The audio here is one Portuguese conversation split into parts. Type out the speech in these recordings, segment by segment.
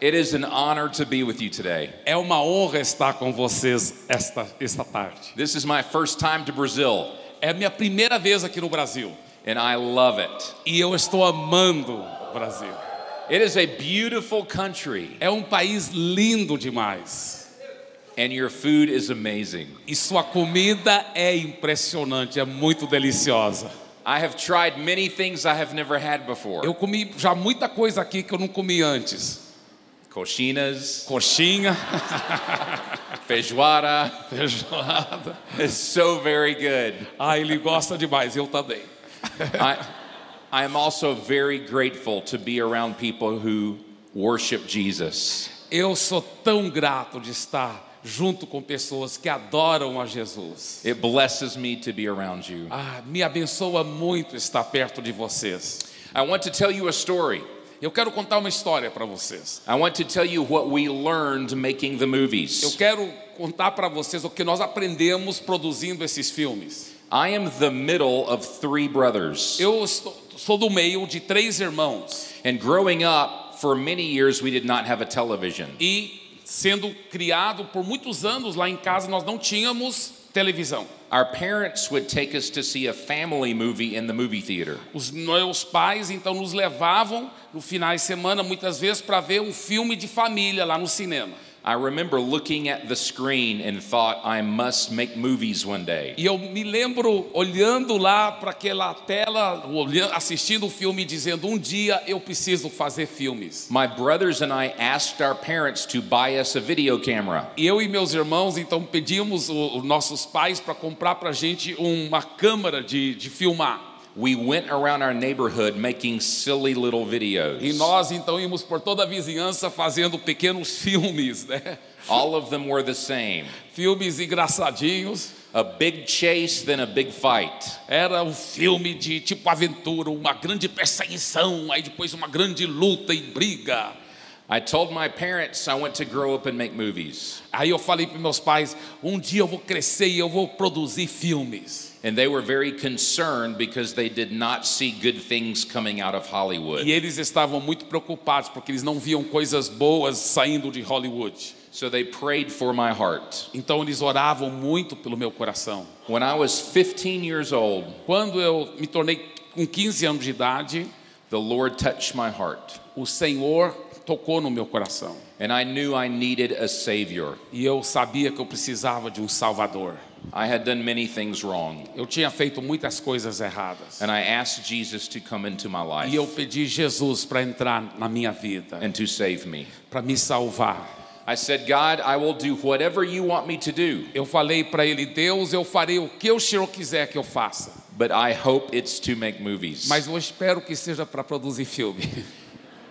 It is an honor to be with you today. É uma honra estar com vocês esta tarde. This is my first time to Brazil. É a minha primeira vez aqui no Brasil. And I love it. E eu estou amando o Brasil. It is a beautiful country. É país lindo demais. And your food is amazing. E sua comida é impressionante, é muito deliciosa. I have tried many things I have never had before. Eu comi já muita coisa aqui que eu não comi antes. Coxinha, feijoada. It's so very good. Ah, ele gosta demais, eu também. I am also very grateful to be around people who worship Jesus. Eu sou tão grato de estar junto com pessoas que adoram a Jesus. It blesses me to be around you. Ah, me abençoa muito estar perto de vocês. I want to tell you a story. Eu quero contar uma história para vocês. I want to tell you what we learned making the movies. Eu quero contar para vocês o que nós aprendemos produzindo esses filmes. I am the middle of three brothers. Eu sou do meio de três irmãos. And growing up, for many years we did not have a television. E sendo criado por muitos anos lá em casa, nós não tínhamos televisão. Our parents would take us to see a family movie in the movie theater. Os meus pais então nos levavam no final de semana muitas vezes para ver filme de família lá no cinema. I remember looking at the screen and thought I must make movies one day. E eu me lembro olhando lá para aquela tela, assistindo o filme dizendo dia eu preciso fazer filmes. My brothers and I asked our parents to buy us a video camera. E eu e meus irmãos então pedimos os nossos pais para comprar para a gente uma câmera de filmar. We went around our neighborhood making silly little videos. E nós então íamos por toda a vizinhança fazendo pequenos filmes, né? All of them were the same. Filmes engraçadinhos. A big chase, then a big fight. Era filme de tipo aventura, uma grande perseguição, aí depois uma grande luta e briga. I told my parents I want to grow up and make movies. Aí eu falei para meus pais, dia eu vou crescer e eu vou produzir filmes. And they were very concerned because they did not see good things coming out of Hollywood. E eles estavam muito preocupados porque eles não viam coisas boas saindo de Hollywood. So they prayed for my heart. Então eles oravam muito pelo meu coração. When I was 15 years old, quando eu me tornei com 15 anos de idade, the Lord touched my heart. O Senhor tocou no meu coração. And I knew I needed a savior. E eu sabia que eu precisava de Salvador. I had done many things wrong. Eu tinha feito muitas coisas erradas. And I asked Jesus to come into my life. E eu pedi Jesus para entrar na minha vida. And to save me. Para me salvar. I said, God, I will do whatever you want me to do. Eu falei para ele, Deus, eu farei o que o Senhor quiser que eu faça. But I hope it's to make movies. Mas eu espero que seja para produzir filme.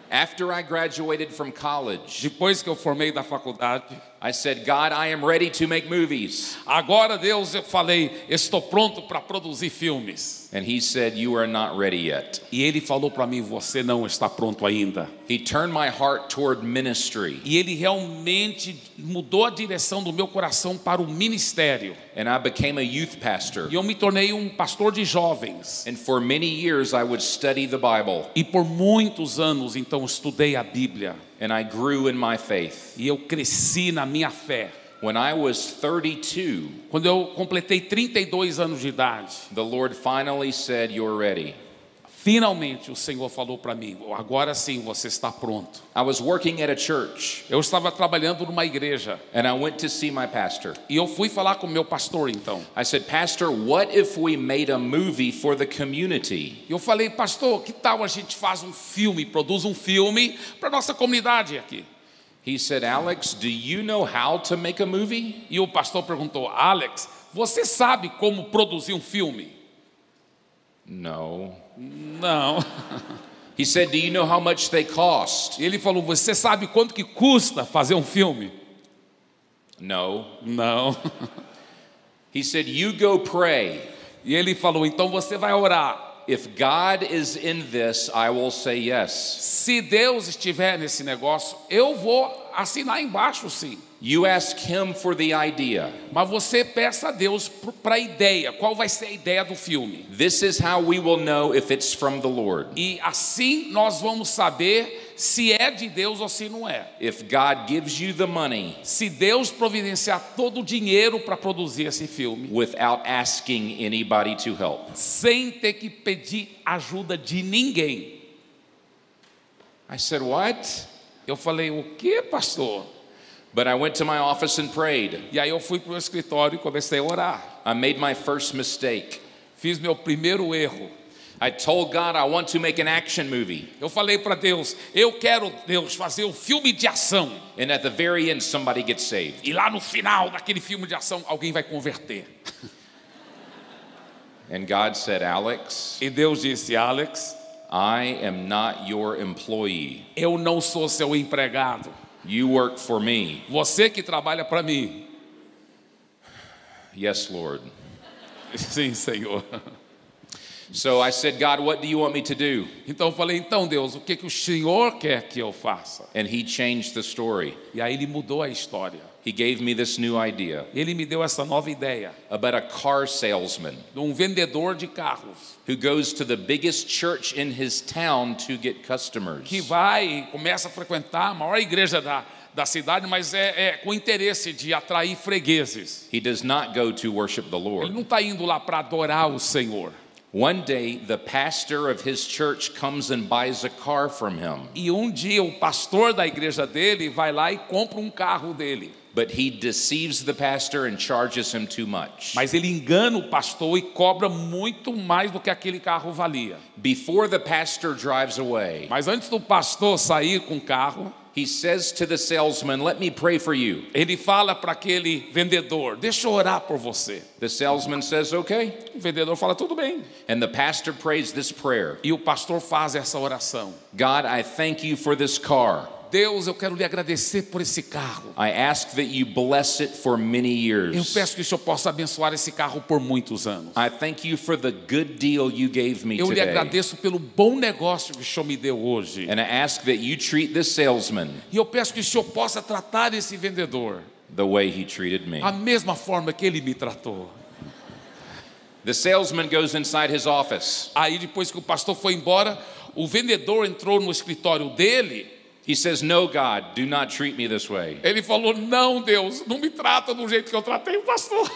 After I graduated from college, depois que eu formei da faculdade, I said, God, I am ready to make movies. Agora, Deus, eu falei, estou pronto para produzir filmes. And he said, you are not ready yet. E ele falou para mim, você não está pronto ainda. He turned my heart toward ministry. E ele realmente mudou a direção do meu coração para o ministério. And I became a youth pastor. E eu me tornei pastor de jovens. And for many years I would study the Bible. E por muitos anos então estudei a Bíblia. And I grew in my faith. E eu cresci na minha fé. When I was 32, quando eu completei 32 anos de idade, the Lord finally said, "You're ready." Finalmente o Senhor falou para mim, agora sim você está pronto. I was working at a church. Eu estava trabalhando numa igreja. And I went to see my pastor. E eu fui falar com o meu pastor então. I said, "Pastor, what if we made a movie for the community?" Eu falei, pastor, que tal a gente faz filme, produz filme para nossa comunidade aqui? He said, "Alex, do you know how to make a movie?" E o pastor perguntou, Alex, você sabe como produzir filme? No. Não. He said, "Do you know how much they cost?" Ele falou, você sabe quanto que custa fazer filme? No. Não. He said, "You go pray." E ele falou, então você vai orar. If God is in this, I will say yes. Se Deus estiver nesse negócio, eu vou assinar embaixo, sim. You ask him for the idea. Mas você peça a Deus para a ideia. Qual vai ser a ideia do filme? This is how we will know if it's from the Lord. E assim nós vamos saber se é de Deus ou se não é. If God gives you the money, se Deus providenciar todo o dinheiro para produzir esse filme, without asking anybody to help, sem ter que pedir ajuda de ninguém. I said, what? Eu falei, o que, pastor? But I went to my office and prayed. E aí eu fui para o escritório e comecei a orar. I made my first mistake. Fiz meu primeiro erro. I told God I want to make an action movie. Eu falei para Deus, eu quero, Deus, fazer um filme de ação. And at the very end somebody gets saved. E lá no final daquele filme de ação alguém vai converter. And God said, Alex. E Deus disse, Alex, I am not your employee. Eu não sou seu empregado. You work for me. Você que trabalha para mim. Yes, Lord. Sim, Senhor. So I said, God, what do you want me to do? Então eu falei, então Deus, o que que o Senhor quer que eu faça? And he changed the story. E aí ele mudou a história. He gave me this new idea. Ele me deu essa nova ideia. About a car salesman. De um vendedor de carros. Who goes to the biggest church in his town to get customers. Que vai, começa a frequentar a maior igreja da cidade, mas é com interesse de atrair fregueses. He does not go to worship the Lord. Ele não está indo lá para adorar o Senhor. One day the pastor of his church comes and buys a car from him. E dia o pastor da igreja dele vai lá e compra carro dele. But he deceives the pastor and charges him too much. Mas ele engana o pastor e cobra muito mais do que aquele carro valia. Before the pastor drives away. Mas antes do pastor sair com o carro, he says to the salesman, let me pray for you. Ele fala para aquele vendedor, deixa eu orar por você. The salesman says, okay. O vendedor fala, tudo bem. And the pastor prays this prayer. E o pastor faz essa oração. God, I thank you for this car. Deus, eu quero lhe agradecer por esse carro. I ask that you bless it for many years. Eu peço que o Senhor possa abençoar esse carro por muitos anos. I thank you for the good deal you gave me today. Eu lhe agradeço pelo bom negócio que o Senhor me deu hoje. And I ask that you treat this salesman. E eu peço que o Senhor possa tratar esse vendedor. The way he treated me. A mesma forma que ele me tratou. The salesman goes inside his office. Aí depois que o pastor foi embora, o vendedor entrou no escritório dele. He says, no, God, do not treat me this way. Ele falou, não, Deus, não me trata do jeito que eu tratei o pastor.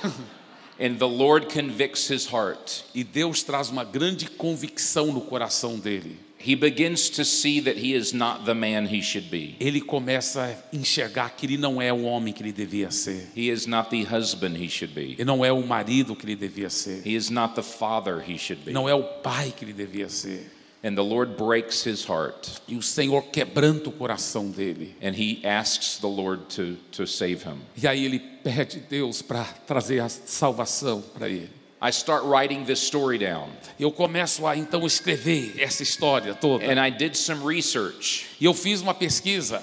And the Lord convicts his heart. E Deus traz uma grande convicção no coração dele. He begins to see that he is not the man he should be. Ele começa a enxergar que ele não é o homem que ele devia ser. He is not the husband he should be. Ele não é o marido que ele devia ser. He is not the father he should be. Não é o pai que ele devia ser. And the Lord breaks his heart. E o Senhor quebranta o coração dele. And he asks the Lord to save him. E aí ele pede Deus para trazer a salvação para ele. I start writing this story down. Eu começo a então escrever essa história toda. And I did some research. E eu fiz uma pesquisa.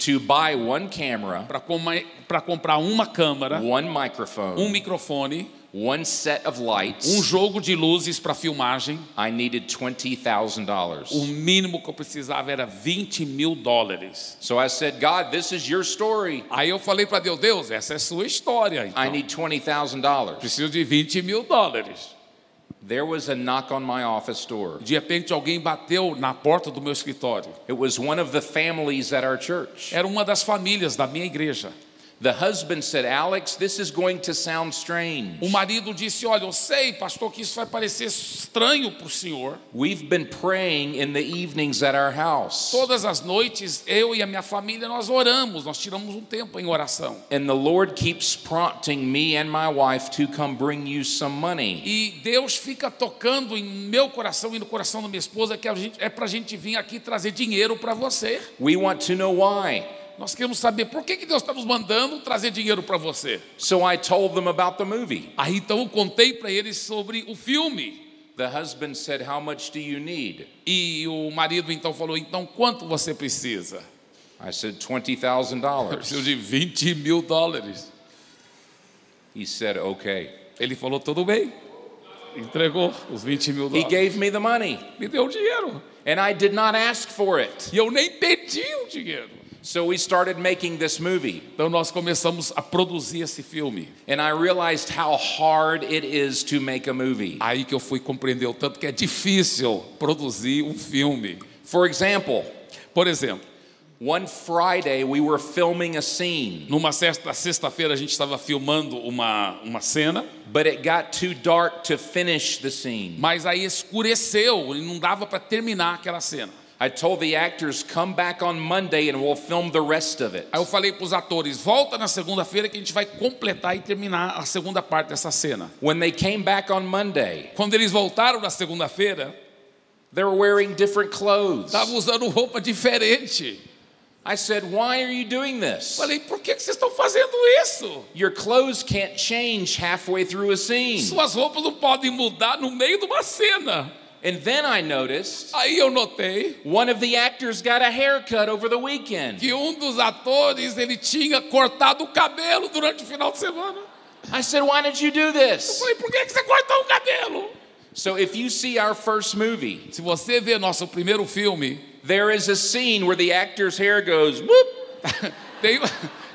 To buy one camera. Para comprar uma câmera. One microphone. Microfone. One set of lights. Jogo de luzes para filmagem. I needed $20,000. O mínimo que eu precisava era $20,000. So I said, God, this is your story. Aí eu falei para Deus, Deus, essa é sua história. Então. I need $20,000. Preciso de $20,000. There was a knock on my office door. De repente alguém bateu na porta do meu escritório. It was one of the families at our church. Era uma das famílias da minha igreja. The husband said, Alex, this is going to sound strange. O marido disse, olha, eu sei, pastor, que isso vai parecer estranho para o senhor. We've been praying in the evenings at our house. Todas as noites, eu e a minha família, nós oramos, nós tiramos tempo em oração. And the Lord keeps prompting me and my wife to come bring you some money. E Deus fica tocando em meu coração e no coração da minha esposa que é para a gente vir aqui trazer dinheiro para você. We want to know why. Nós queremos saber por que Deus está nos mandando trazer dinheiro para você. So I told them about the movie. Aí então eu contei para eles sobre o filme. The husband said, how much do you need? E o marido então falou, então quanto você precisa? I said $20,000. Eu preciso de $20,000. He said, okay. Ele falou, tudo bem. Entregou os $20,000. He gave me the money. Me deu o dinheiro. And I did not ask for it. E eu nem pedi o dinheiro. So we started making this movie. Então nós começamos a produzir esse filme. And I realized how hard it is to make a movie. Aí que eu fui compreender o tanto que é difícil produzir filme. For example, Por exemplo, one Friday we were filming a scene. Numa sexta-feira a gente estava filmando uma cena. But it got too dark to finish the scene. Mas aí escureceu e não dava para terminar aquela cena. I told the actors, come back on Monday and we'll film the rest of it. Aí eu falei para os atores, volta na segunda-feira que a gente vai completar e terminar a segunda parte dessa cena. When they came back on Monday, quando eles voltaram na segunda-feira, they were wearing different clothes. Estavam usando roupa diferente. I said, why are you doing this? Falei, por que vocês estão fazendo isso? Your clothes can't change halfway through a scene. Suas roupas não podem mudar no meio de uma cena. And then I noticed, aí eu notei, one of the actors got a haircut over the weekend. Que dos atores ele tinha cortado o cabelo durante o final de semana. I said, why did you do this? Eu falei, por que você cortou o cabelo? So if you see our first movie, se você vê nosso primeiro filme, there is a scene where the actor's hair goes whoop.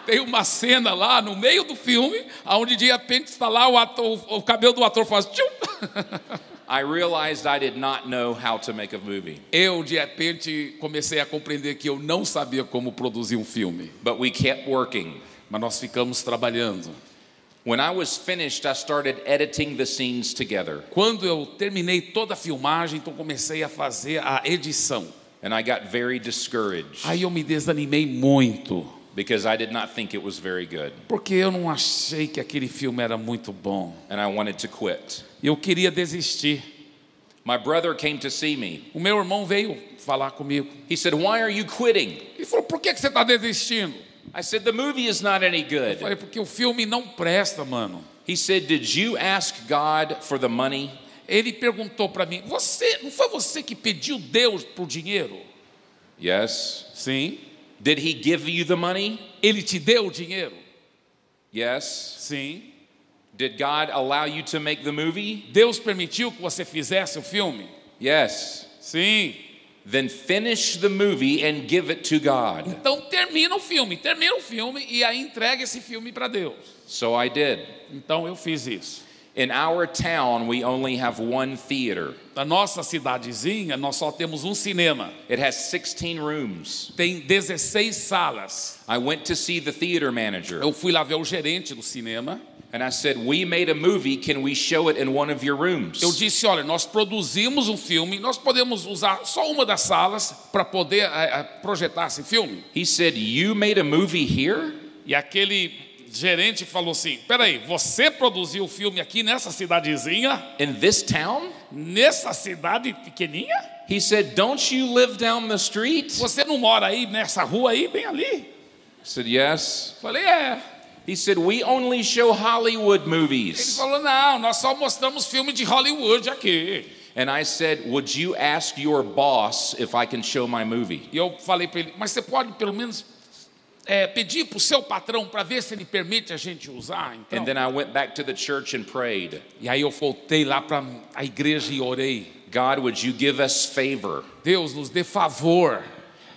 Tem uma cena lá no meio do filme, onde de repente está lá o cabelo do ator faz tchum. I realized I did not know how to make a movie. Eu de repente comecei a compreender que eu não sabia como produzir filme. But we kept working. Mas nós ficamos trabalhando. When I was finished, I started editing the scenes together. Quando eu terminei toda a filmagem, então comecei a fazer a edição. And I got very discouraged. Aí eu me desanimei muito. Because I did not think it was very good. Porque eu não achei que aquele filme era muito bom. And I wanted to quit. Eu queria desistir. My brother came to see me. O meu irmão veio falar comigo. He said, "Why are you quitting?" Ele falou, por que você está desistindo? I said, "The movie is not any good." Eu falei, porque o filme não presta, mano. He said, "Did you ask God for the money?" Ele perguntou para mim, você, não foi você que pediu Deus por dinheiro? Yes. Sim. Did he give you the money? Ele te deu o dinheiro? Yes. Sim. Did God allow you to make the movie? Deus permitiu que você fizesse o filme? Yes. Sim. Then finish the movie and give it to God. Então termina o filme e aí entrega esse filme para Deus. So I did. Então eu fiz isso. In our town, we only have one theater. Na nossa cidadezinha, nós só temos cinema. It has 16 rooms. Tem 16 salas. I went to see the theater manager. Eu fui lá ver o gerente do cinema. And I said, we made a movie, can we show it in one of your rooms? Eu disse, olha, nós produzimos filme, nós podemos usar só uma das salas para poder projetar esse filme. He said, you made a movie here? E aquele gerente falou assim, peraí, você produziu o filme aqui nessa cidadezinha? In this town? Nessa cidade pequeninha? He said, don't you live down the street? Você não mora aí nessa rua aí, bem ali? I said, yes. Falei, é. He said, we only show Hollywood movies. Ele falou, não, nós só mostramos filme de Hollywood aqui. And I said, would you ask your boss if I can show my movie? E eu falei para ele, mas você pode pelo menos pedir para o seu patrão para ver se ele permite a gente usar, então. And then I went back to the church and prayed. E aí eu voltei lá para a igreja e orei. God, would you give us favor? Deus, nos dê favor.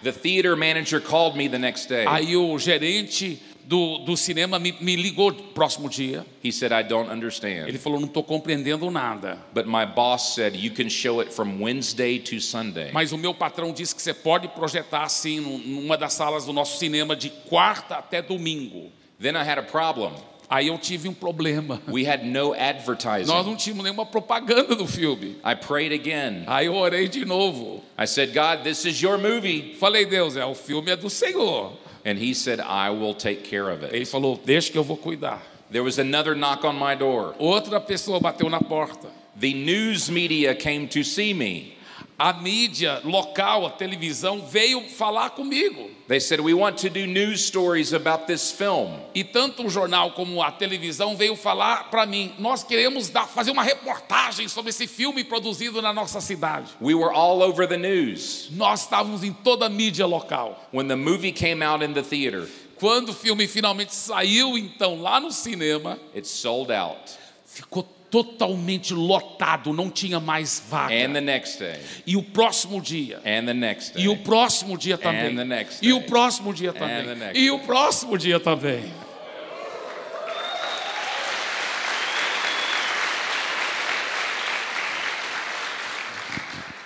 The theater manager called me the next day. Aí o gerente do cinema me ligou no próximo dia. He said, I don't understand. Ele falou, não estou compreendendo nada. But my boss said, you can show it from Wednesday to Sunday. Mas o meu patrão disse que você pode projetar assim numa das salas do nosso cinema de quarta até domingo. Then I had a problem. Aí eu tive problema. We had no advertising. Nós não tínhamos nenhuma propaganda do filme. I prayed again. Aí eu orei de novo. I said, God, this is your movie. Falei, Deus, o filme é do Senhor. And he said, I will take care of it. Ele falou, deixa que eu vou cuidar. There was another knock on my door. Outra pessoa bateu na porta. The news media came to see me. A mídia local, a televisão, veio falar comigo. They said, we want to do news stories about this film. E tanto o jornal como a televisão veio falar para mim, nós queremos fazer uma reportagem sobre esse filme produzido na nossa cidade. We were all over the news. Nós estávamos em toda a mídia local. When the movie came out in the theater. Quando o filme finalmente saiu, então, lá no cinema, it sold out. Ficou totalmente lotado, não tinha mais vaga. And the next day. E o próximo dia. And the next day. E o próximo dia também. And the next day. E o próximo dia também. And the next day. E o próximo dia também.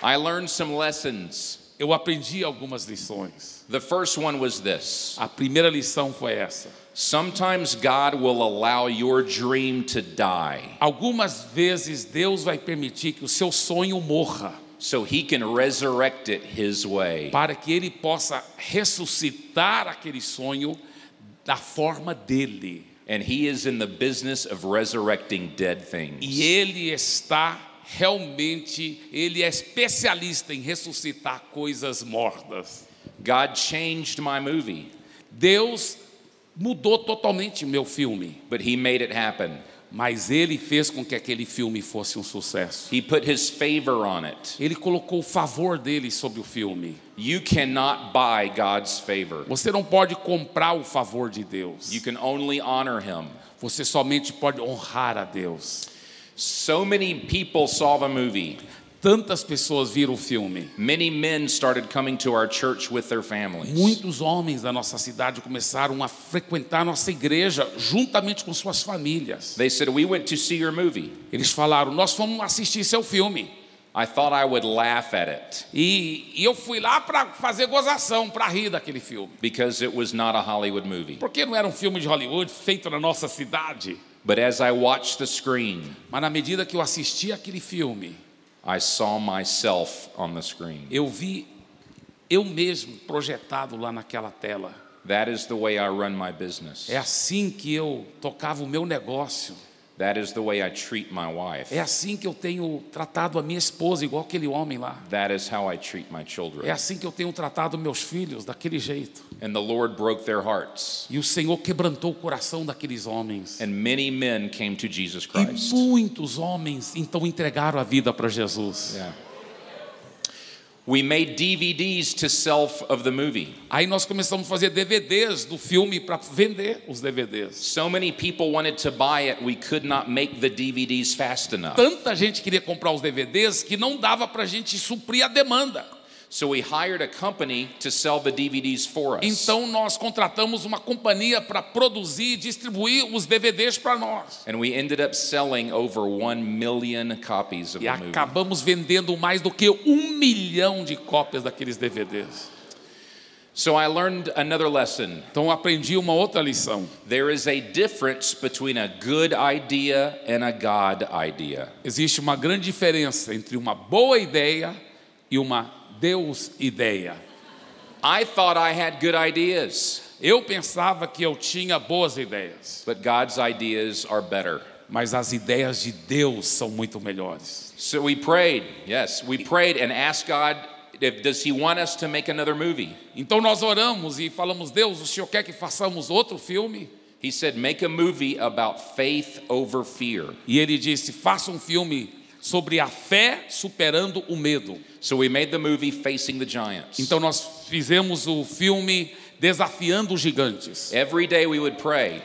I learned some lessons. eu aprendi algumas lições. The first one was this. A primeira lição foi essa. Sometimes God will allow your dream to die. Algumas vezes Deus vai permitir que o seu sonho morra. So he can resurrect it his way. Para que ele possa ressuscitar aquele sonho da forma dele. And he is in the business of resurrecting dead things. E ele está realmente, ele é especialista em ressuscitar coisas mortas. God changed my movie. Deus mudou totalmente meu filme. But he made it happen. Mas ele fez com que aquele filme fosse um sucesso. He put his favor on it. Ele colocou o favor dele sobre o filme. You cannot buy God's favor. Você não pode comprar o favor de Deus. You can only honor him. Você somente pode honrar a Deus. So many people saw the movie. Tantas pessoas viram o filme. Many men started coming to our church with their families. Muitos homens da nossa cidade começaram a frequentar nossa igreja juntamente com suas famílias. They said, "We went to see your movie." Eles falaram, nós fomos assistir seu filme. I thought I would laugh at it. E eu fui lá para fazer gozação, para rir daquele filme. Because it was not a Hollywood movie. Porque não era um filme de Hollywood feito na nossa cidade. But as I watched the screen, mas na medida que eu assisti aquele filme, I saw myself on the screen. Eu vi eu mesmo projetado lá naquela tela. That is the way I run my business. É assim que eu tocava o meu negócio. That is the way I treat my wife. É assim que eu tenho tratado a minha esposa, igual aquele homem lá. That is how I treat my children. É assim que eu tenho tratado meus filhos, daquele jeito. And the Lord broke their hearts. E o Senhor quebrantou o coração daqueles homens. And many men came to Jesus Christ. E muitos homens então entregaram a vida para Jesus. Yeah. We made DVDs to sell of the movie. Aí nós começamos a fazer DVDs do filme para vender os DVDs. So many people wanted to buy it, we could not make the DVDs fast enough. Tanta gente queria comprar os DVDs que não dava para a gente suprir a demanda. So we hired a company to sell the DVDs for us. Então nós contratamos uma companhia para produzir e distribuir os DVDs para nós. And we ended up selling over 1 million copies of the movie. E acabamos vendendo mais do que 1 milhão de cópias daqueles DVDs. So I learned another lesson. Então eu aprendi uma outra lição. There is a difference between a good idea and a God idea. Existe uma grande diferença entre uma boa ideia e uma Deus ideia. I thought I had good ideas. Eu pensava que eu tinha boas ideias. But God's ideas are better. Mas as ideias de Deus são muito melhores. So we prayed. Yes, we prayed and asked God, does he want us to make another movie? Então nós oramos e falamos, Deus, o Senhor quer que façamos outro filme? He said, make a movie about faith over fear. E ele disse, faça um filme sobre a fé superando o medo. So we made the movie Facing the Giants. Então nós fizemos o filme Desafiando os Gigantes. Every day we would pray.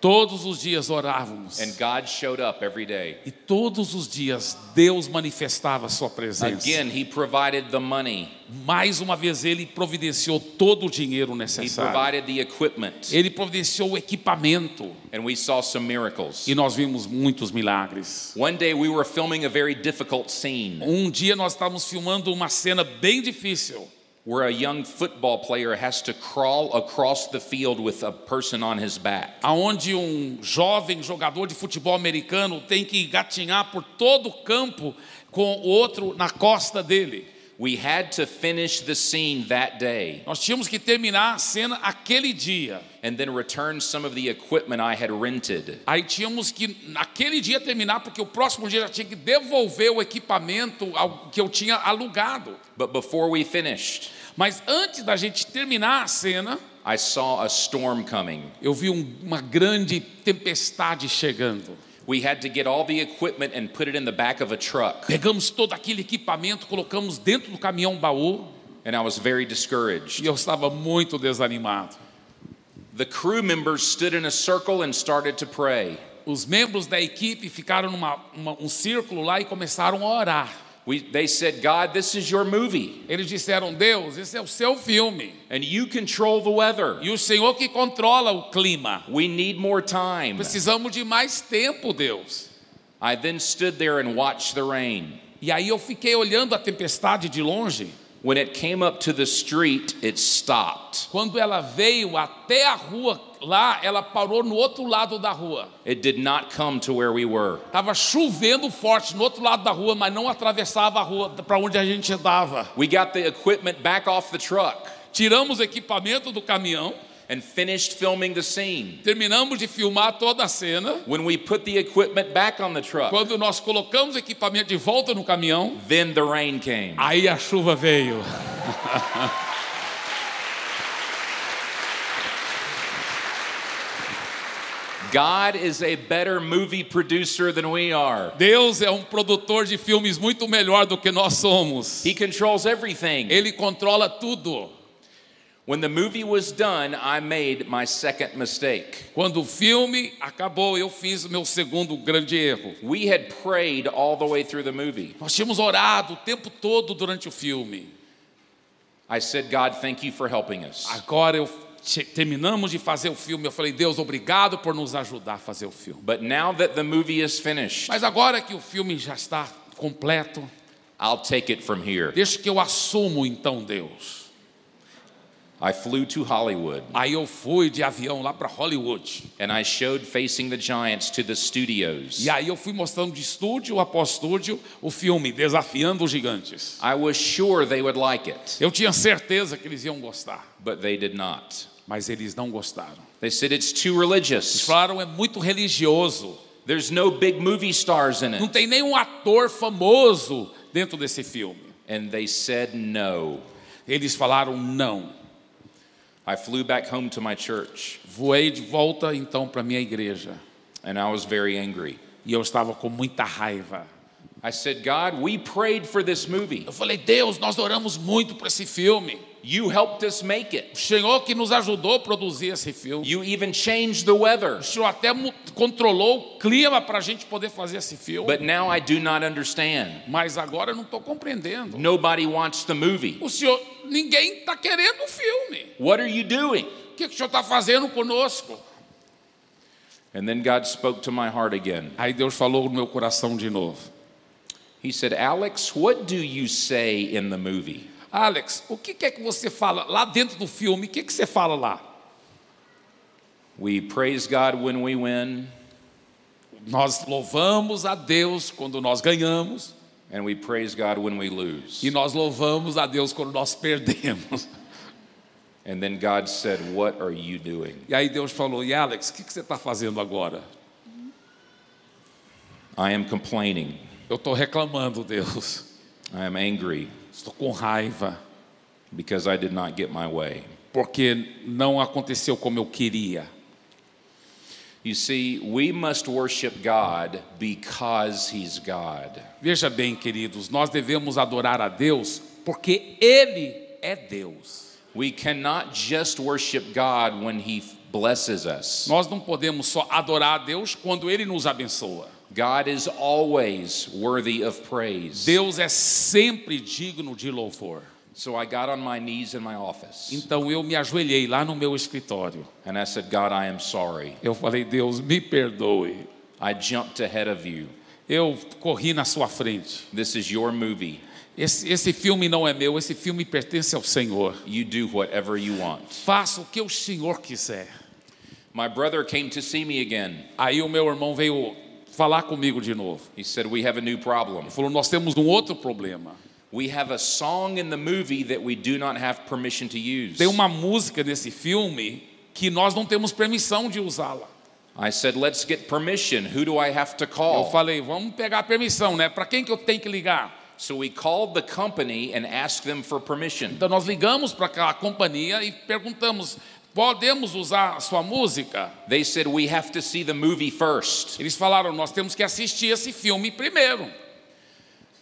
Todos os dias orávamos. And God showed up every day. E todos os dias Deus manifestava a sua presença. Again, he provided the money. Mais uma vez ele providenciou todo o dinheiro necessário. He provided the equipment. Ele providenciou o equipamento. And we saw some miracles. E nós vimos muitos milagres. One day we were filming a very difficult scene. Um dia nós estávamos filmando uma cena bem difícil. Where a young football player has to crawl across the field with a person on his back. Aonde jovem jogador de futebol americano tem que gatinhar por todo o campo com o outro na costa dele. We had to finish the scene that day. Nós tínhamos que terminar a cena aquele dia. And then return some of the equipment I had rented. Aí tínhamos que naquele dia terminar porque o próximo dia já tinha que devolver o equipamento que eu tinha alugado. But before we finished. Mas antes da gente terminar a cena, I saw a storm coming. Eu vi uma grande tempestade chegando. We had to get all the equipment and put it in the back of a truck. Pegamos todo aquele equipamento, colocamos dentro do caminhão baú. And I was very discouraged. E eu estava muito desanimado. The crew members stood in a circle and started to pray. Os membros da equipe ficaram num círculo lá e começaram a orar. They said, God, this is your movie. Eles disseram, Deus, esse é o seu filme. And you control the weather. E o Senhor que controla o clima. We need more time. Precisamos de mais tempo, Deus. I then stood there and watched the rain. E aí eu fiquei olhando a tempestade de longe. When it came up to the street, it stopped. Quando ela veio até a rua lá, ela parou no outro lado da rua. It did not come to where we were. Tava chovendo forte no outro lado da rua, mas não atravessava a rua para onde a gente andava. We got the equipment back off the truck. Tiramos o equipamento do caminhão. And finished filming the scene. Terminamos de filmar toda a cena. When we put the equipment back on the truck. Quando nós colocamos o equipamento de volta no caminhão. Then the rain came. Aí a chuva veio. God is a better movie producer than we are. Deus é produtor de filmes muito melhor do que nós somos. He controls everything. Ele controla tudo. When the movie was done, I made my second mistake. Quando o filme acabou, eu fiz o meu segundo grande erro. We had prayed all the way through the movie. Nós tínhamos orado o tempo todo durante o filme. I said, God, thank you for helping us. Agora terminamos de fazer o filme, eu falei, Deus, obrigado por nos ajudar a fazer o filme. But now that the movie is finished. Mas agora que o filme já está completo, I'll take it from here. Deixa que eu assumo então, Deus. I flew to Hollywood. Aí eu fui de avião lá para Hollywood. And I showed Facing the Giants to the studios. E aí eu fui mostrando de estúdio após estúdio o filme Desafiando os Gigantes. I was sure they would like it. Eu tinha certeza que eles iam gostar. But they did not. Mas eles não gostaram. They said it's too religious. Eles falaram é muito religioso. There's no big movie stars in it. Não tem nenhum ator famoso dentro desse filme. And they said no. Eles falaram não. I flew back home to my church. Voei de volta então para minha igreja. And I was very angry. E eu estava com muita raiva. I said, God, we prayed for this movie. Eu falei, Deus, nós oramos muito para esse filme. You helped us make it. O Senhor que nos ajudou a produzir esse filme. You even changed the weather. O Senhor até controlou o clima para a gente poder fazer esse filme. But now I do not understand. Mas agora eu não estou compreendendo. Nobody wants the movie. O Senhor, ninguém está querendo o filme. What are you doing? O que o Senhor está fazendo conosco? And then God spoke to my heart again. Aí Deus falou no meu coração de novo. He said, Alex, what do you say in the movie? Alex, o que é que você fala lá dentro do filme? O que é que você fala lá? We praise God when we win. Nós louvamos a Deus quando nós ganhamos. And we praise God when we lose. E nós louvamos a Deus quando nós perdemos. And then God said, what are you doing? E aí Deus falou, e Alex, o que você está fazendo agora? I am complaining. Eu estou reclamando, Deus. I am angry. Estou com raiva. Because I did not get my way. Porque não aconteceu como eu queria. You see, we must worship God because He's God. Veja bem, queridos, nós devemos adorar a Deus porque Ele é Deus. We cannot just worship God when He blesses us. Nós não podemos só adorar a Deus quando Ele nos abençoa. God is always worthy of praise. Deus é sempre digno de louvor. So I got on my knees in my office. Então eu me ajoelhei lá no meu escritório. And I said, God, I am sorry. Eu falei, Deus, me perdoe. I jumped ahead of you. Eu corri na sua frente. This is your movie. Esse filme não é meu, esse filme pertence ao Senhor. You do whatever you want. Faça o que o Senhor quiser. My brother came to see me again. Aí o meu irmão veio falar comigo de novo. He said, we have a new problem. Ele falou, nós temos outro problema. We have a song in the movie that we do not have permission to use. Tem uma música nesse filme que nós não temos permissão de usá-la. I said, let's get permission. Who do I have to call? Eu falei, vamos pegar a permissão, né? Para quem que eu tenho que ligar? So we called the company and asked them for permission. Então nós ligamos para aquela companhia e perguntamos, podemos usar a sua música? They said, we have to see the movie first. Eles falaram, nós temos que assistir esse filme primeiro.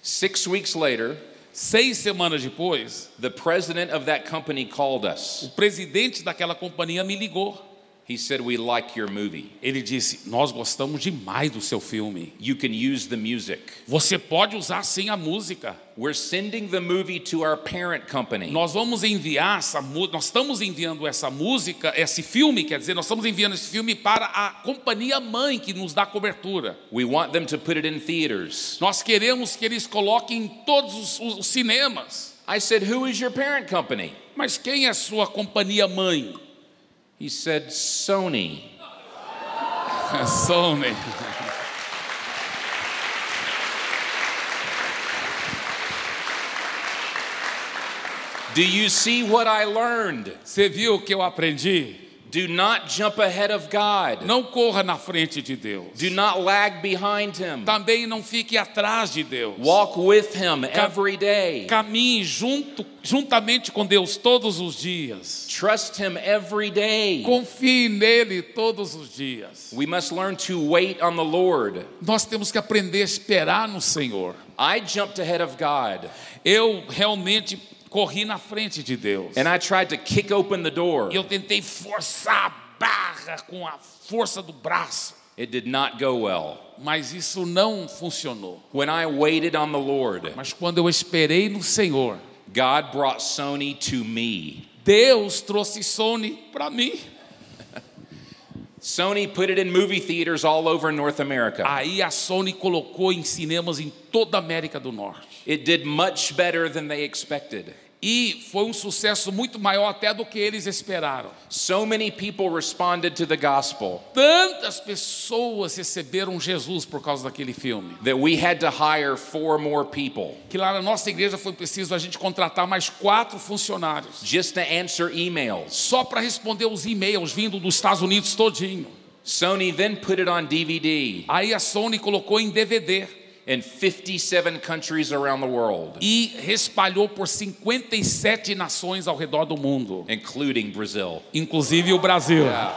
6 weeks later, 6 semanas depois, the president of that company called us. O presidente daquela companhia me ligou. He said, we like your movie. Ele disse, nós gostamos demais do seu filme. You can use the music. Você pode usar sim a música. We're sending the movie to our parent company. Nós estamos enviando essa música, esse filme, quer dizer, nós estamos enviando esse filme para a companhia mãe que nos dá cobertura. We want them to put it in theaters. Nós queremos que eles coloquem em todos os cinemas. I said, who is your parent company? Mas quem é sua companhia mãe? He said, Sony. Sony. Do you see what I learned? Você viu o que eu aprendi? Do not jump ahead of God. Não corra na frente de Deus. Do not lag behind him. Também não fique atrás de Deus. Walk with him every day. Caminhe juntamente com Deus todos os dias. Trust him every day. Confie nele todos os dias. We must learn to wait on the Lord. Nós temos que aprender a esperar no Senhor. I jumped ahead of God. Eu realmente corri na frente de Deus. And I tried to kick open the door. E eu tentei forçar a barra com a força do braço. It did not go well. Mas isso não funcionou. When I waited on the Lord, mas quando eu esperei no Senhor, God brought Sony to me. Deus trouxe Sony para mim. Sony put it in movie theaters all over North America. Aí a Sony colocou em cinemas em toda a América do Norte. It did much better than they expected. E foi sucesso muito maior até do que eles esperaram. So many people responded to the gospel. Tantas pessoas receberam Jesus por causa daquele filme. That we had to hire 4 more people. Que lá na nossa igreja foi preciso a gente contratar mais 4 funcionários. Just to answer emails. Só para responder os e-mails vindo dos Estados Unidos todinho. Sony then put it on DVD. Aí a Sony colocou em DVD. In 57 countries around the world. E espalhou por 57 nações ao redor do mundo. Including Brazil. Inclusive o Brasil. Yeah.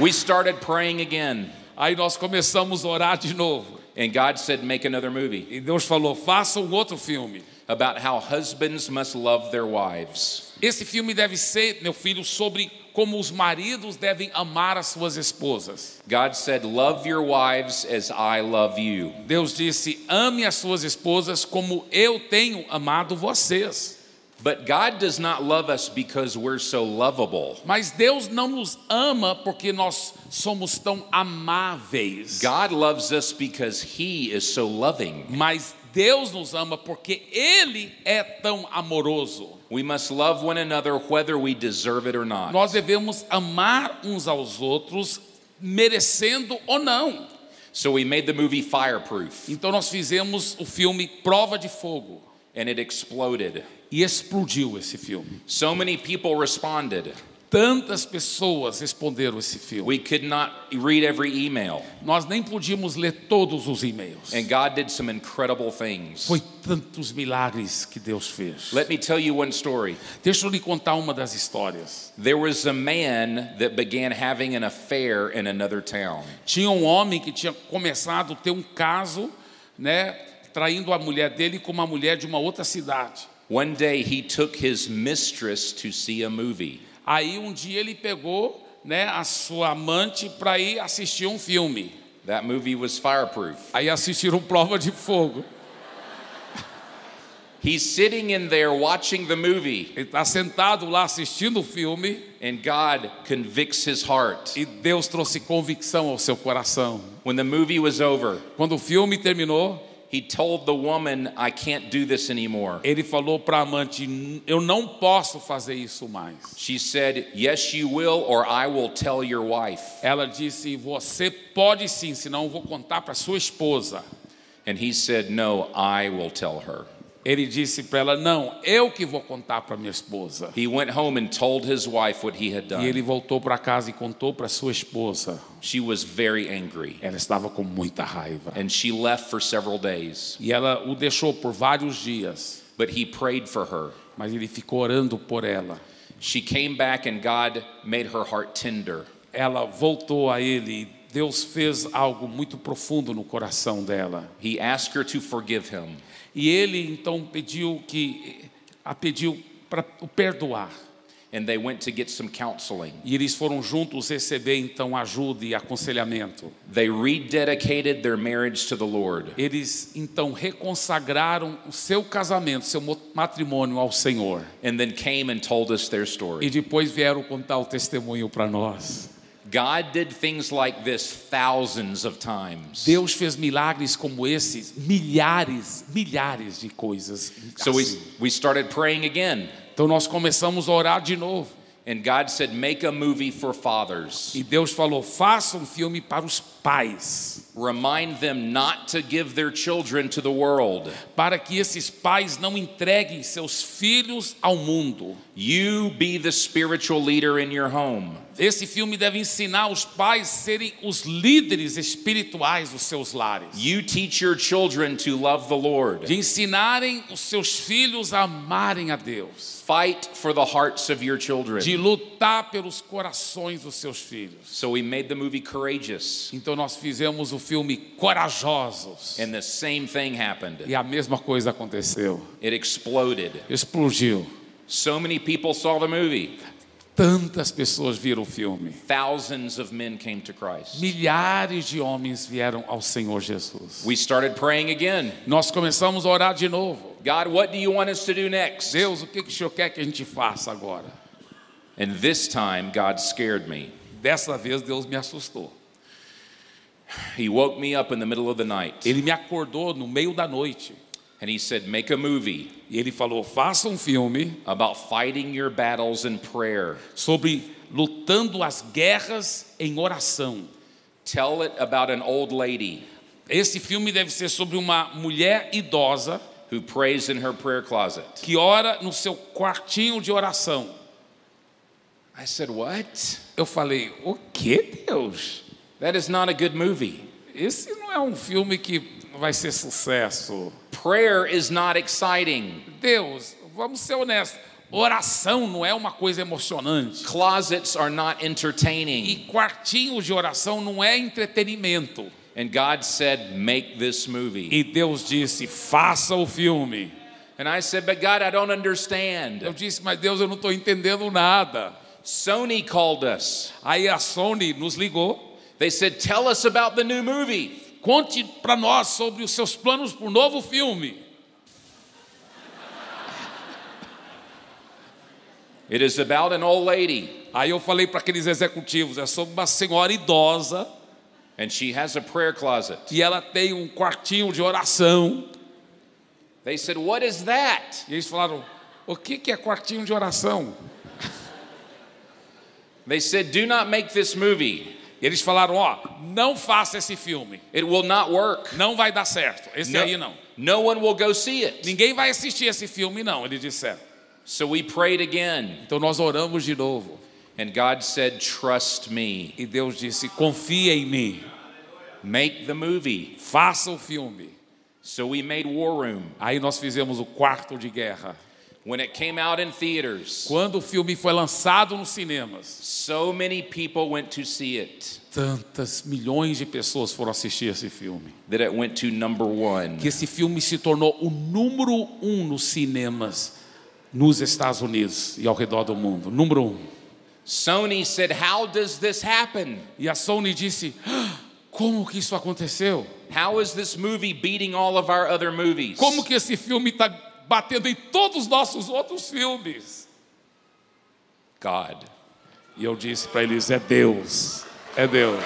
We started praying again. Aí nós começamos a orar de novo. And God said, make another movie. E Deus falou, faça outro filme. About how husbands must love their wives. Esse filme deve ser, meu filho, sobre como os maridos devem amar as suas esposas. God said, love your wives as I love you. Deus disse, ame as suas esposas como eu tenho amado vocês. But God does not love us because we're so lovable. Mas Deus não nos ama porque nós somos tão amáveis. God loves us because he is so loving. Mas Deus nos ama porque ele é tão amoroso. We must love one another whether we deserve it or not. Nós devemos amar uns aos outros merecendo ou não. So we made the movie Fireproof. Então nós fizemos o filme Prova de Fogo. And it exploded. E explodiu esse filme. So many people responded. Tantas pessoas responderam esse filme. We could not read every email. Nós nem podíamos ler todos os e-mails. And God did some incredible things. Foi tantos milagres que Deus fez. Let me tell you one story. Deixa eu lhe contar uma das histórias. There was a man that began having an affair in another town. Tinha homem que tinha começado a ter caso, né, traindo a mulher dele com uma mulher de uma outra cidade. One day he took his mistress to see a movie. Aí dia ele pegou, né, a sua amante para ir assistir filme. That movie was Fireproof. Aí assistiram Prova de Fogo. He's sitting in there watching the movie. Ele está sentado lá assistindo o filme. And God convicts his heart. E Deus trouxe convicção ao seu coração. When the movie was over. Quando o filme terminou. He told the woman, I can't do this anymore. Ele falou para a amante, eu não posso fazer isso mais. She said, yes you will or I will tell your wife. Ela disse, você pode sim, senão eu vou contar para sua esposa. And he said, no, I will tell her. Ele disse para ela, não, eu que vou contar para minha esposa. He went home and told his wife what he had done. E ele voltou para casa e contou para sua esposa. She was very angry. Ela estava com muita raiva. And she left for several days. E ela o deixou por vários dias. But he prayed for her. Mas ele ficou orando por ela. She came back and God made her heart tender. Ela voltou a ele. Deus fez algo muito profundo no coração dela. He asked her to forgive him. E ele então pediu para o perdoar. And they went to get some counseling. E eles foram juntos receber então ajuda e aconselhamento. They rededicated their marriage to the Lord. Eles então reconsagraram o seu casamento, seu matrimônio ao Senhor. And then came and told us their story. E depois vieram contar o testemunho para nós. God did things like this thousands of times. Deus fez milagres como esses milhares de coisas. So we started praying again. Então nós começamos a orar de novo. And God said, make a movie for fathers. E Deus falou, faça filme para os pais. Remind them not to give their children to the world. Para que esses pais não entreguem seus filhos ao mundo. You be the spiritual leader in your home. Esse filme deve ensinar os pais a serem os líderes espirituais dos seus lares. You teach your children to love the Lord. De ensinarem os seus filhos a amarem a Deus. Fight for the hearts of your children. De lutar pelos corações dos seus filhos. So we made the movie Courageous. Então nós fizemos o filme Corajosos. And the same thing happened. E a mesma coisa aconteceu. It exploded. Explodiu. So many people saw the movie. Tantas pessoas viram o filme. Thousands of men came to Christ. Milhares de homens vieram ao Senhor Jesus. We started praying again. Nós começamos a orar de novo. God, what do you want us to do next? Deus, o que o Senhor quer que a gente faça agora? And this time God scared me. Dessa vez Deus me assustou. He woke me up in the middle of the night. Ele me acordou no meio da noite. And he said, make a movie. E ele falou, faça filme about fighting your battles in prayer. Sobre lutando as guerras em oração. Tell it about an old lady. Esse filme deve ser sobre uma mulher idosa who prays in her prayer closet. Que ora no seu quartinho de oração. I said, what? Eu falei, o que, Deus? That is not a good movie. Esse não é filme que vai ser sucesso. Prayer is not exciting. Deus, vamos ser honestos. Oração não é uma coisa emocionante. Closets are not entertaining. E quartinho de oração não é entretenimento. And God said, make this movie. E Deus disse, faça o filme. And I said, but God, I don't understand. Eu disse, mas Deus, eu não estou entendendo nada. Sony called us. Aí a Sony nos ligou. They said, tell us about the new movie. Conte para nós sobre os seus planos para o novo filme. It is about an old lady. Aí eu falei para aqueles executivos, é sobre uma senhora idosa. And she has a prayer closet. E ela tem quartinho de oração. They said, what is that? E eles falaram, o que é quartinho de oração? They said, do not make this movie. Eles falaram, não faça esse filme. It will not work. Não vai dar certo. Esse aí não. No one will go see it. Ninguém vai assistir esse filme, não, eles disseram. So we prayed again. Então nós oramos de novo. And God said, trust me. E Deus disse, confia em mim. Make the movie. Faça o filme. So we made War Room. Aí nós fizemos o quarto de guerra. When it came out in theaters, quando o filme foi lançado nos cinemas, so many people went to see it. Tantas milhões de pessoas foram assistir esse filme. That it went to number one. Que esse filme se tornou o número 1 nos cinemas nos Estados Unidos e ao redor do mundo. Número 1. Sony said, "How does this happen?" E a Sony disse, como que isso aconteceu? How is this movie beating all of our other movies? Como que esse filme está batendo em todos os nossos outros filmes? God. E eu disse para eles, é Deus. É Deus.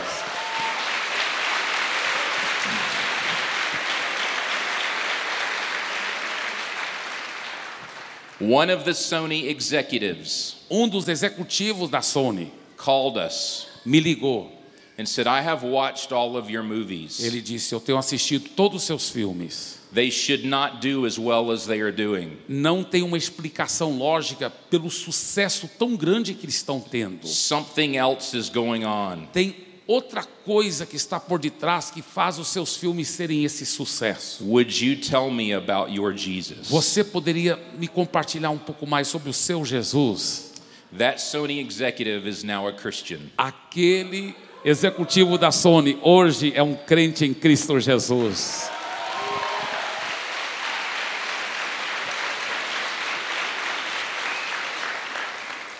One of the Sony executives, dos executivos da Sony, called us. Me ligou. And said, I have watched all of your movies. Ele disse, eu tenho assistido todos os seus filmes. They should not do as well as they are doing. Não tem uma explicação lógica pelo sucesso tão grande que eles estão tendo. Something else is going on. Tem outra coisa que está por detrás que faz os seus filmes serem esse sucesso. Would you tell me about your Jesus? Você poderia me compartilhar um pouco mais sobre o seu Jesus? That Sony executive is now a Christian. Aquele executivo da Sony hoje é crente em Cristo Jesus.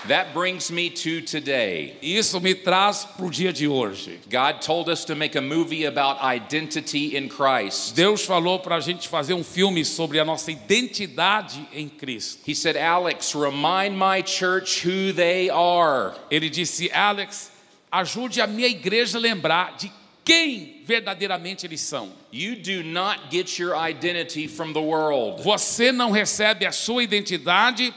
That brings me to today. Isso me traz pro dia de hoje. God told us to make a movie about identity in Christ. Deus falou para a gente fazer filme sobre a nossa identidade em Cristo. He said, Alex, remind my church who they are. Ele disse, Alex, ajude a minha igreja a lembrar de quem verdadeiramente eles são. You do not get your identity from the world. Você não recebe a sua identidade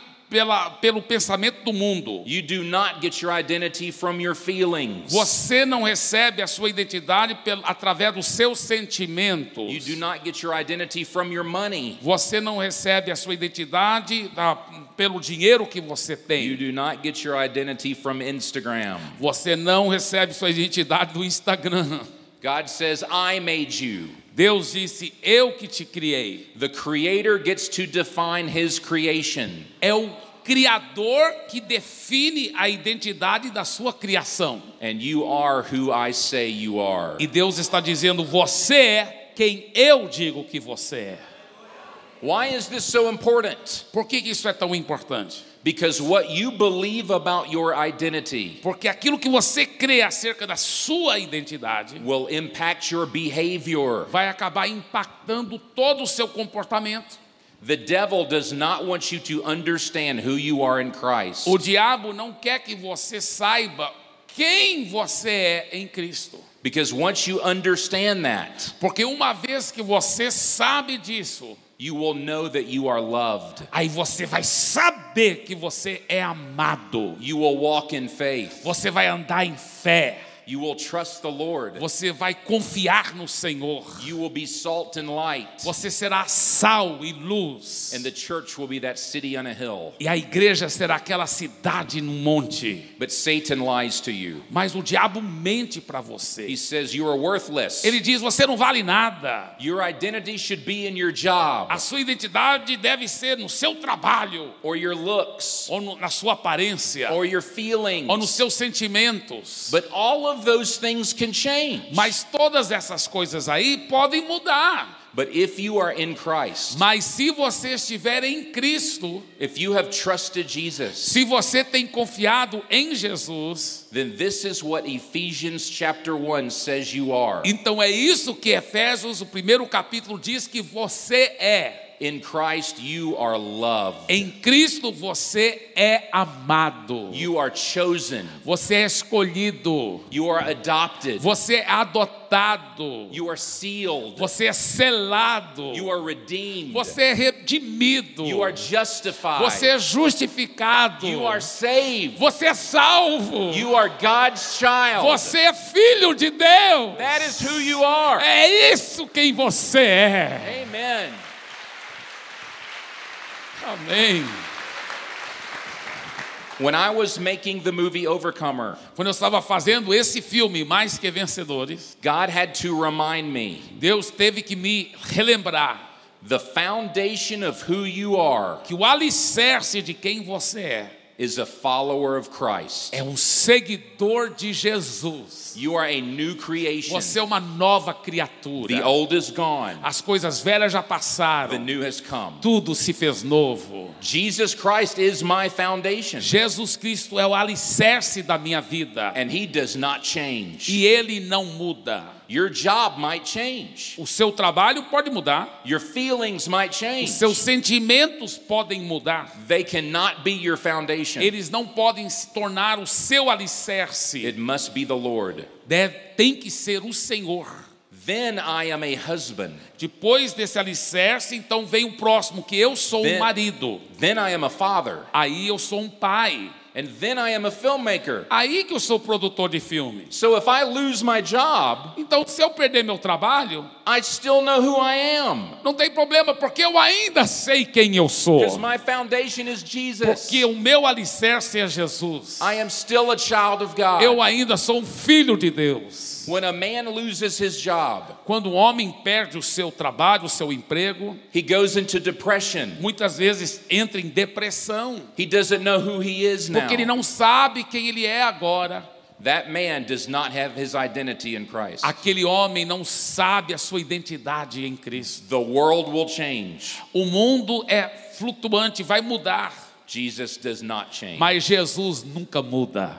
pelo pensamento do mundo. You do not get your identity from your feelings. Você não recebe a sua identidade através dos seus sentimentos. You do not get your identity from your money. Você não recebe a sua identidade pelo dinheiro que você tem. You do not get your identity from Instagram. Você não recebe sua identidade do Instagram. God says, I made you. Deus disse, eu que te criei. The creator gets to define his creation. É o Criador que define a identidade da sua criação. And you are who I say you are. E Deus está dizendo, você é quem eu digo que você é. Why is this so important? Por que isso é tão importante? Because what you believe about your identity, porque aquilo que você crê acerca da sua identidade, will impact your behavior. Vai acabar impactando todo o seu comportamento. The devil does not want you to understand who you are in Christ. O diabo não quer que você saiba quem você é em Cristo. Because once you understand that, porque uma vez que você sabe disso, you will know that you are loved. Aí você vai saber que você é amado. You will walk in faith. Você vai andar em fé. You will trust the Lord. Você vai confiar no Senhor. You will be salt and light. Você será sal e luz. And the church will be that city on a hill. E a igreja será aquela cidade num monte. But Satan lies to you. Mas o diabo mente para você. He says you are worthless. Ele diz, você não vale nada. Your identity should be in your job. A sua identidade deve ser no seu trabalho. Or your looks. Ou na sua aparência. Or your feelings. Ou nos seus sentimentos. But all of those things can change. Mas todas essas coisas aí podem mudar. But if you are in Christ, mas se você estiver em Cristo, if you have trusted Jesus, se você tem confiado em Jesus, then this is what Ephesians chapter 1 says you are. Então é isso que Efésios, o primeiro capítulo, diz que você é. In Christ you are loved. Em Cristo você é amado. You are chosen. Você é escolhido. You are adopted. Você é adotado. You are sealed. Você é selado. You are redeemed. Você é redimido. You are justified. Você é justificado. You are saved. Você é salvo. You are God's child. Você é filho de Deus. That is who you are. É isso quem você é. Amen. Amém. When I was making the movie Overcomer, quando eu estava fazendo esse filme Mais que Vencedores, God had to remind me. Deus teve que me relembrar. The foundation of who you are, que o alicerce de quem você é, is a follower of Christ. É seguidor de Jesus. You are a new creation. Você é uma nova criatura. The old is gone. As coisas velhas já passaram. The new has come. Tudo se fez novo. Jesus Christ is my foundation. Jesus Cristo é o alicerce da minha vida. And he does not change. E ele não muda. Your job might change. O seu trabalho pode mudar. Your feelings might change. Os seus sentimentos podem mudar. They cannot be your foundation. Eles não podem se tornar o seu alicerce. It must be the Lord. Tem que ser o Senhor. Then I am a husband. Depois desse alicerce, então vem o próximo, que eu sou um marido. Then I am a father. Aí eu sou um pai. And then I am a filmmaker. Aí que eu sou produtor de filme. So if I lose my job, então se eu perder meu trabalho, I still know who I am. Não tem problema, porque eu ainda sei quem eu sou. Because my foundation is Jesus. Porque o meu alicerce é Jesus. I am still a child of God. Eu ainda sou um filho de Deus. When a man loses his job, quando um homem perde o seu trabalho, o seu emprego, he goes into depression. Muitas vezes entra em depressão. He doesn't know who he is now. Porque ele não sabe quem ele é agora. That man does not have his identity in Christ. Aquele homem não sabe a sua identidade em Cristo. The world will change. O mundo é flutuante, vai mudar. Jesus does not change. Mas Jesus nunca muda.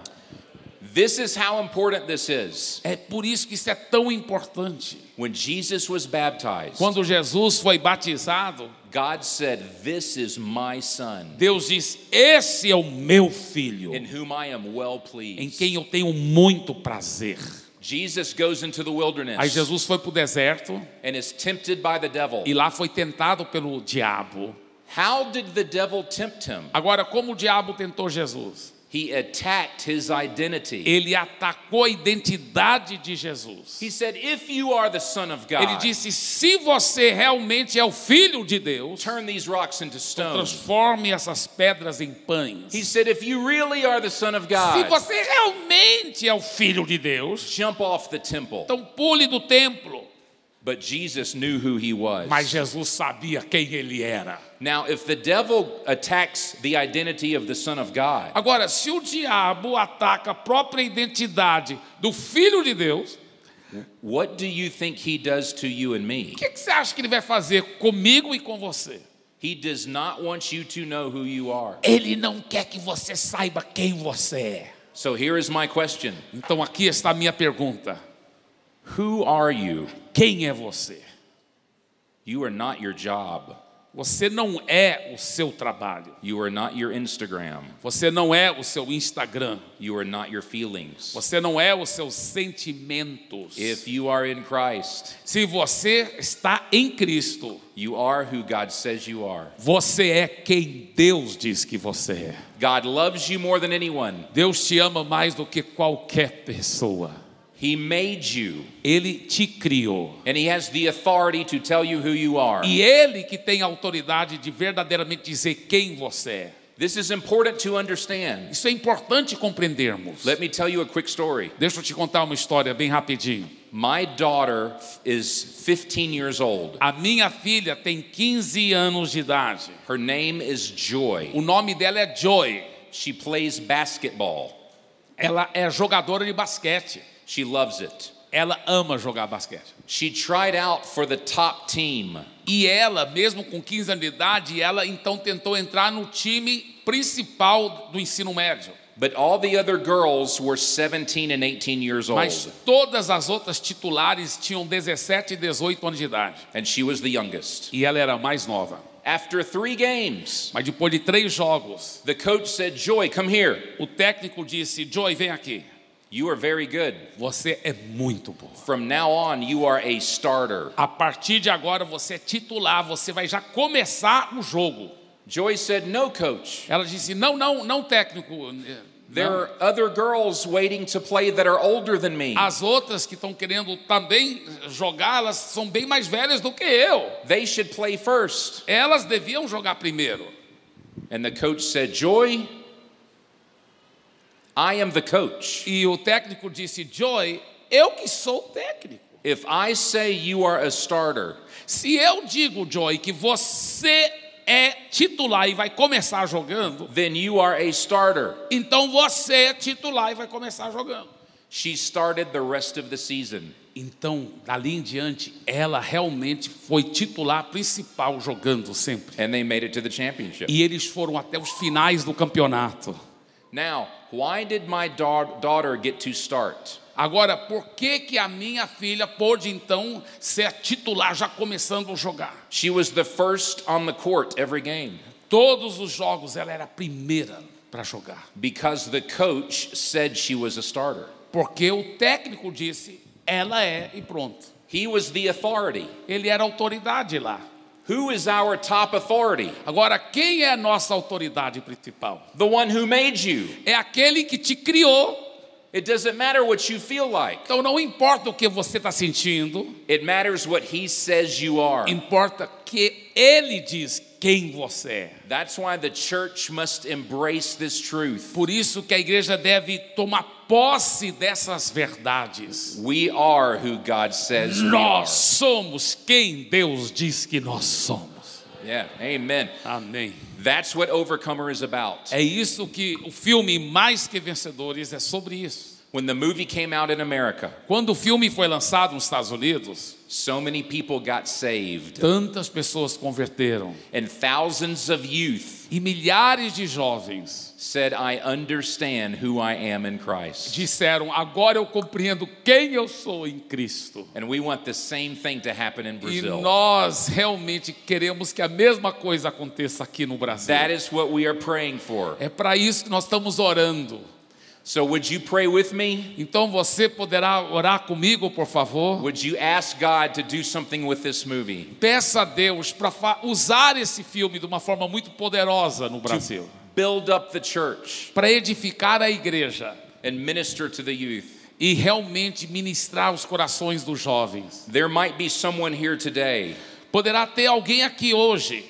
This is how important this is. É por isso que isso é tão importante. When Jesus was baptized, quando Jesus foi batizado, God said, "This is my son." Deus diz: "Esse é o meu filho, in whom I am well pleased." Em quem eu tenho muito prazer. Jesus goes into the wilderness. Aí Jesus foi para o deserto. And is tempted by the devil. E lá foi tentado pelo diabo. How did the devil tempt him? Agora, como o diabo tentou Jesus? He attacked his identity. Ele atacou a identidade de Jesus. He said, "If you are the son of God." Ele disse: "Se você realmente é o filho de Deus, turn these rocks into stones." Transforme essas pedras em pães. He said, "If you really are the son of God." Se você realmente é o filho de Deus, jump off the temple. Então pule do templo. But Jesus knew who he was. Mas Jesus sabia quem ele era. Now, if the devil attacks the identity of the Son of God, agora, se o diabo ataca a própria identidade do Filho de Deus, what do you think he does to you and me? O que você acha que ele vai fazer comigo e com você? He does not want you to know who you are. Ele não quer que você saiba quem você é. So here is my question. Então aqui está a minha pergunta. Who are you? Quem é você? You are not your job. Você não é o seu trabalho. You are not your Instagram. Você não é o seu Instagram. You are not your feelings. Você não é os seus sentimentos. If you are in Christ, se você está em Cristo, you are who God says you are. Você é quem Deus diz que você é. God loves you more than anyone. Deus te ama mais do que qualquer pessoa. He made you. Ele te criou. And he has the authority to tell you who you are. E ele que tem a autoridade de verdadeiramente dizer quem você é. This is important to understand. Isso é importante compreendermos. Let me tell you a quick story. Deixa eu te contar uma história bem rapidinho. My daughter is 15 years old. A minha filha tem 15 anos de idade. Her name is Joy. O nome dela é Joy. She plays basketball. Ela é jogadora de basquete. She loves it. Ela ama jogar basquete. She tried out for the top team. E ela, mesmo com 15 anos de idade, ela então tentou entrar no time principal do ensino médio. But all the other girls were 17 and 18 years old. Mas todas as outras titulares tinham 17 e 18 anos de idade. And she was the youngest. E ela era a mais nova. After 3 games, mas depois de 3 jogos, the coach said, "Joy, come here." O técnico disse: "Joy, vem aqui." You are very good. Você é muito bom. From now on, you are a starter. A partir de agora você é titular, você vai já começar o jogo. Joy said, "No, coach." Ela disse: "Não, técnico." There are other girls waiting to play that are older than me. As outras que estão querendo também jogar, elas são bem mais velhas do que eu. They should play first. Elas deviam jogar primeiro. And the coach said, "Joy, I am the coach." E o técnico disse: "Joy, eu que sou o técnico." If I say you are a starter, se eu digo, Joy, que você é titular e vai começar jogando, then you are a starter. Então você é titular e vai começar jogando. She started the rest of the season. Então, dali em diante, ela realmente foi titular principal jogando sempre. And they made it to the championship. E eles foram até os finais do campeonato. Now, why did my daughter get to start? Agora, por que a minha filha pôde então ser titular já começando a jogar? She was the first on the court every game. Todos os jogos ela era a primeira para jogar. Because the coach said she was a starter. Porque o técnico disse: "Ela é", e pronto. He was the authority. Ele era a autoridade lá. Who is our top authority? Agora, quem é a nossa autoridade principal? The one who made you. É aquele que te criou. It doesn't matter what you feel like. Então não importa o que você está sentindo. It matters what he says you are. Importa que ele diz quem você é. That's why the church must embrace this truth. Por isso que a igreja deve tomar posse dessas verdades. We are who God says we are. Nós somos quem Deus diz que nós somos. Yeah, amen. Amém. That's what Overcomer is about. É isso que o filme Mais que Vencedores é sobre isso. When the movie came out in America, quando o filme foi lançado nos Estados Unidos, so many people got saved. Tantas pessoas converteram. And thousands of youth. E milhares de jovens said, I understand who I am in Christ. Disseram, agora eu compreendo quem eu sou em Cristo. And we want the same thing to happen in Brazil. E nós realmente queremos que a mesma coisa aconteça aqui no Brasil. That is what we are praying for. É para isso que nós estamos orando. So would you pray with me? Então você poderá orar comigo, por favor? Would you ask God to do something with this movie? Peça a Deus para usar esse filme de uma forma muito poderosa no Brasil. To build up the church. Para edificar a igreja. And minister to the youth. E realmente ministrar os corações dos jovens. There might be someone here today. Poderá ter alguém aqui hoje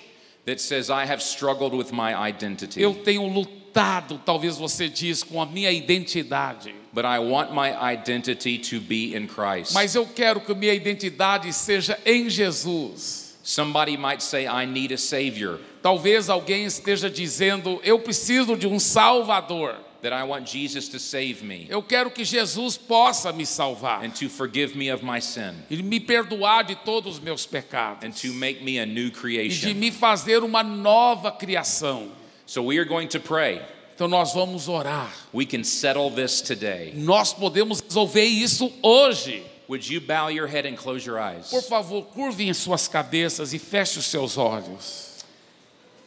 that says I have struggled with my identity. Eu tenho lutado, talvez você diz, com a minha identidade. But I want my identity to be in Christ. Mas eu quero que minha identidade seja em Jesus. Somebody might say I need a savior. Talvez alguém esteja dizendo, eu preciso de um salvador. That I want Jesus to save me. Eu quero que Jesus possa me salvar. And to forgive me of my sin. E me perdoar de todos os meus pecados. And to make me a new creation. E de me fazer uma nova criação. So we are going to pray. Então nós vamos orar. We can settle this today. Nós podemos resolver isso hoje. Would you bow your head and close your eyes? Por favor, curvem suas cabeças e fechem os seus olhos.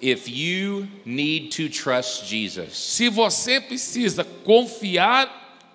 If you need to trust Jesus. Se você precisa confiar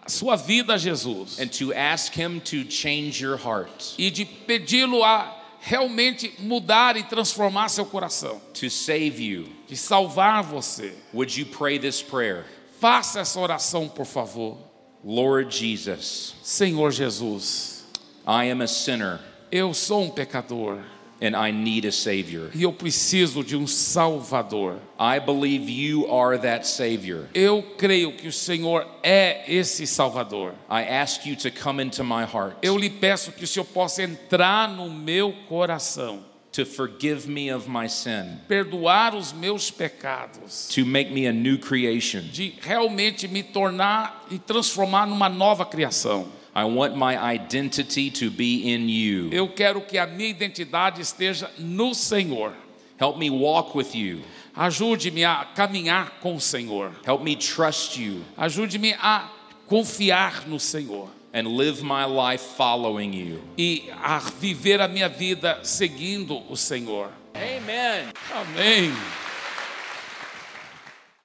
sua vida a Jesus. And to ask him to change your heart. E de pedi-lo a realmente mudar e transformar seu coração. To save you. De salvar você. Would you pray this prayer? Faça essa oração, por favor. Lord Jesus. Senhor Jesus. I am a sinner. Eu sou um pecador. And I need a savior. E eu preciso de um salvador. I believe you are that savior. Eu creio que o Senhor é esse salvador. I ask you to come into my heart. Eu lhe peço que o Senhor possa entrar no meu coração. To forgive me of my sin. Perdoar os meus pecados. To make me a new creation. De realmente me tornar e transformar numa nova criação. I want my identity to be in you. Eu quero que a minha identidade esteja no Senhor. Help me walk with you. Ajude-me a caminhar com o Senhor. Help me trust you. Ajude-me a confiar no Senhor. And live my life following you. E a viver a minha vida seguindo o Senhor. Amen. Amém.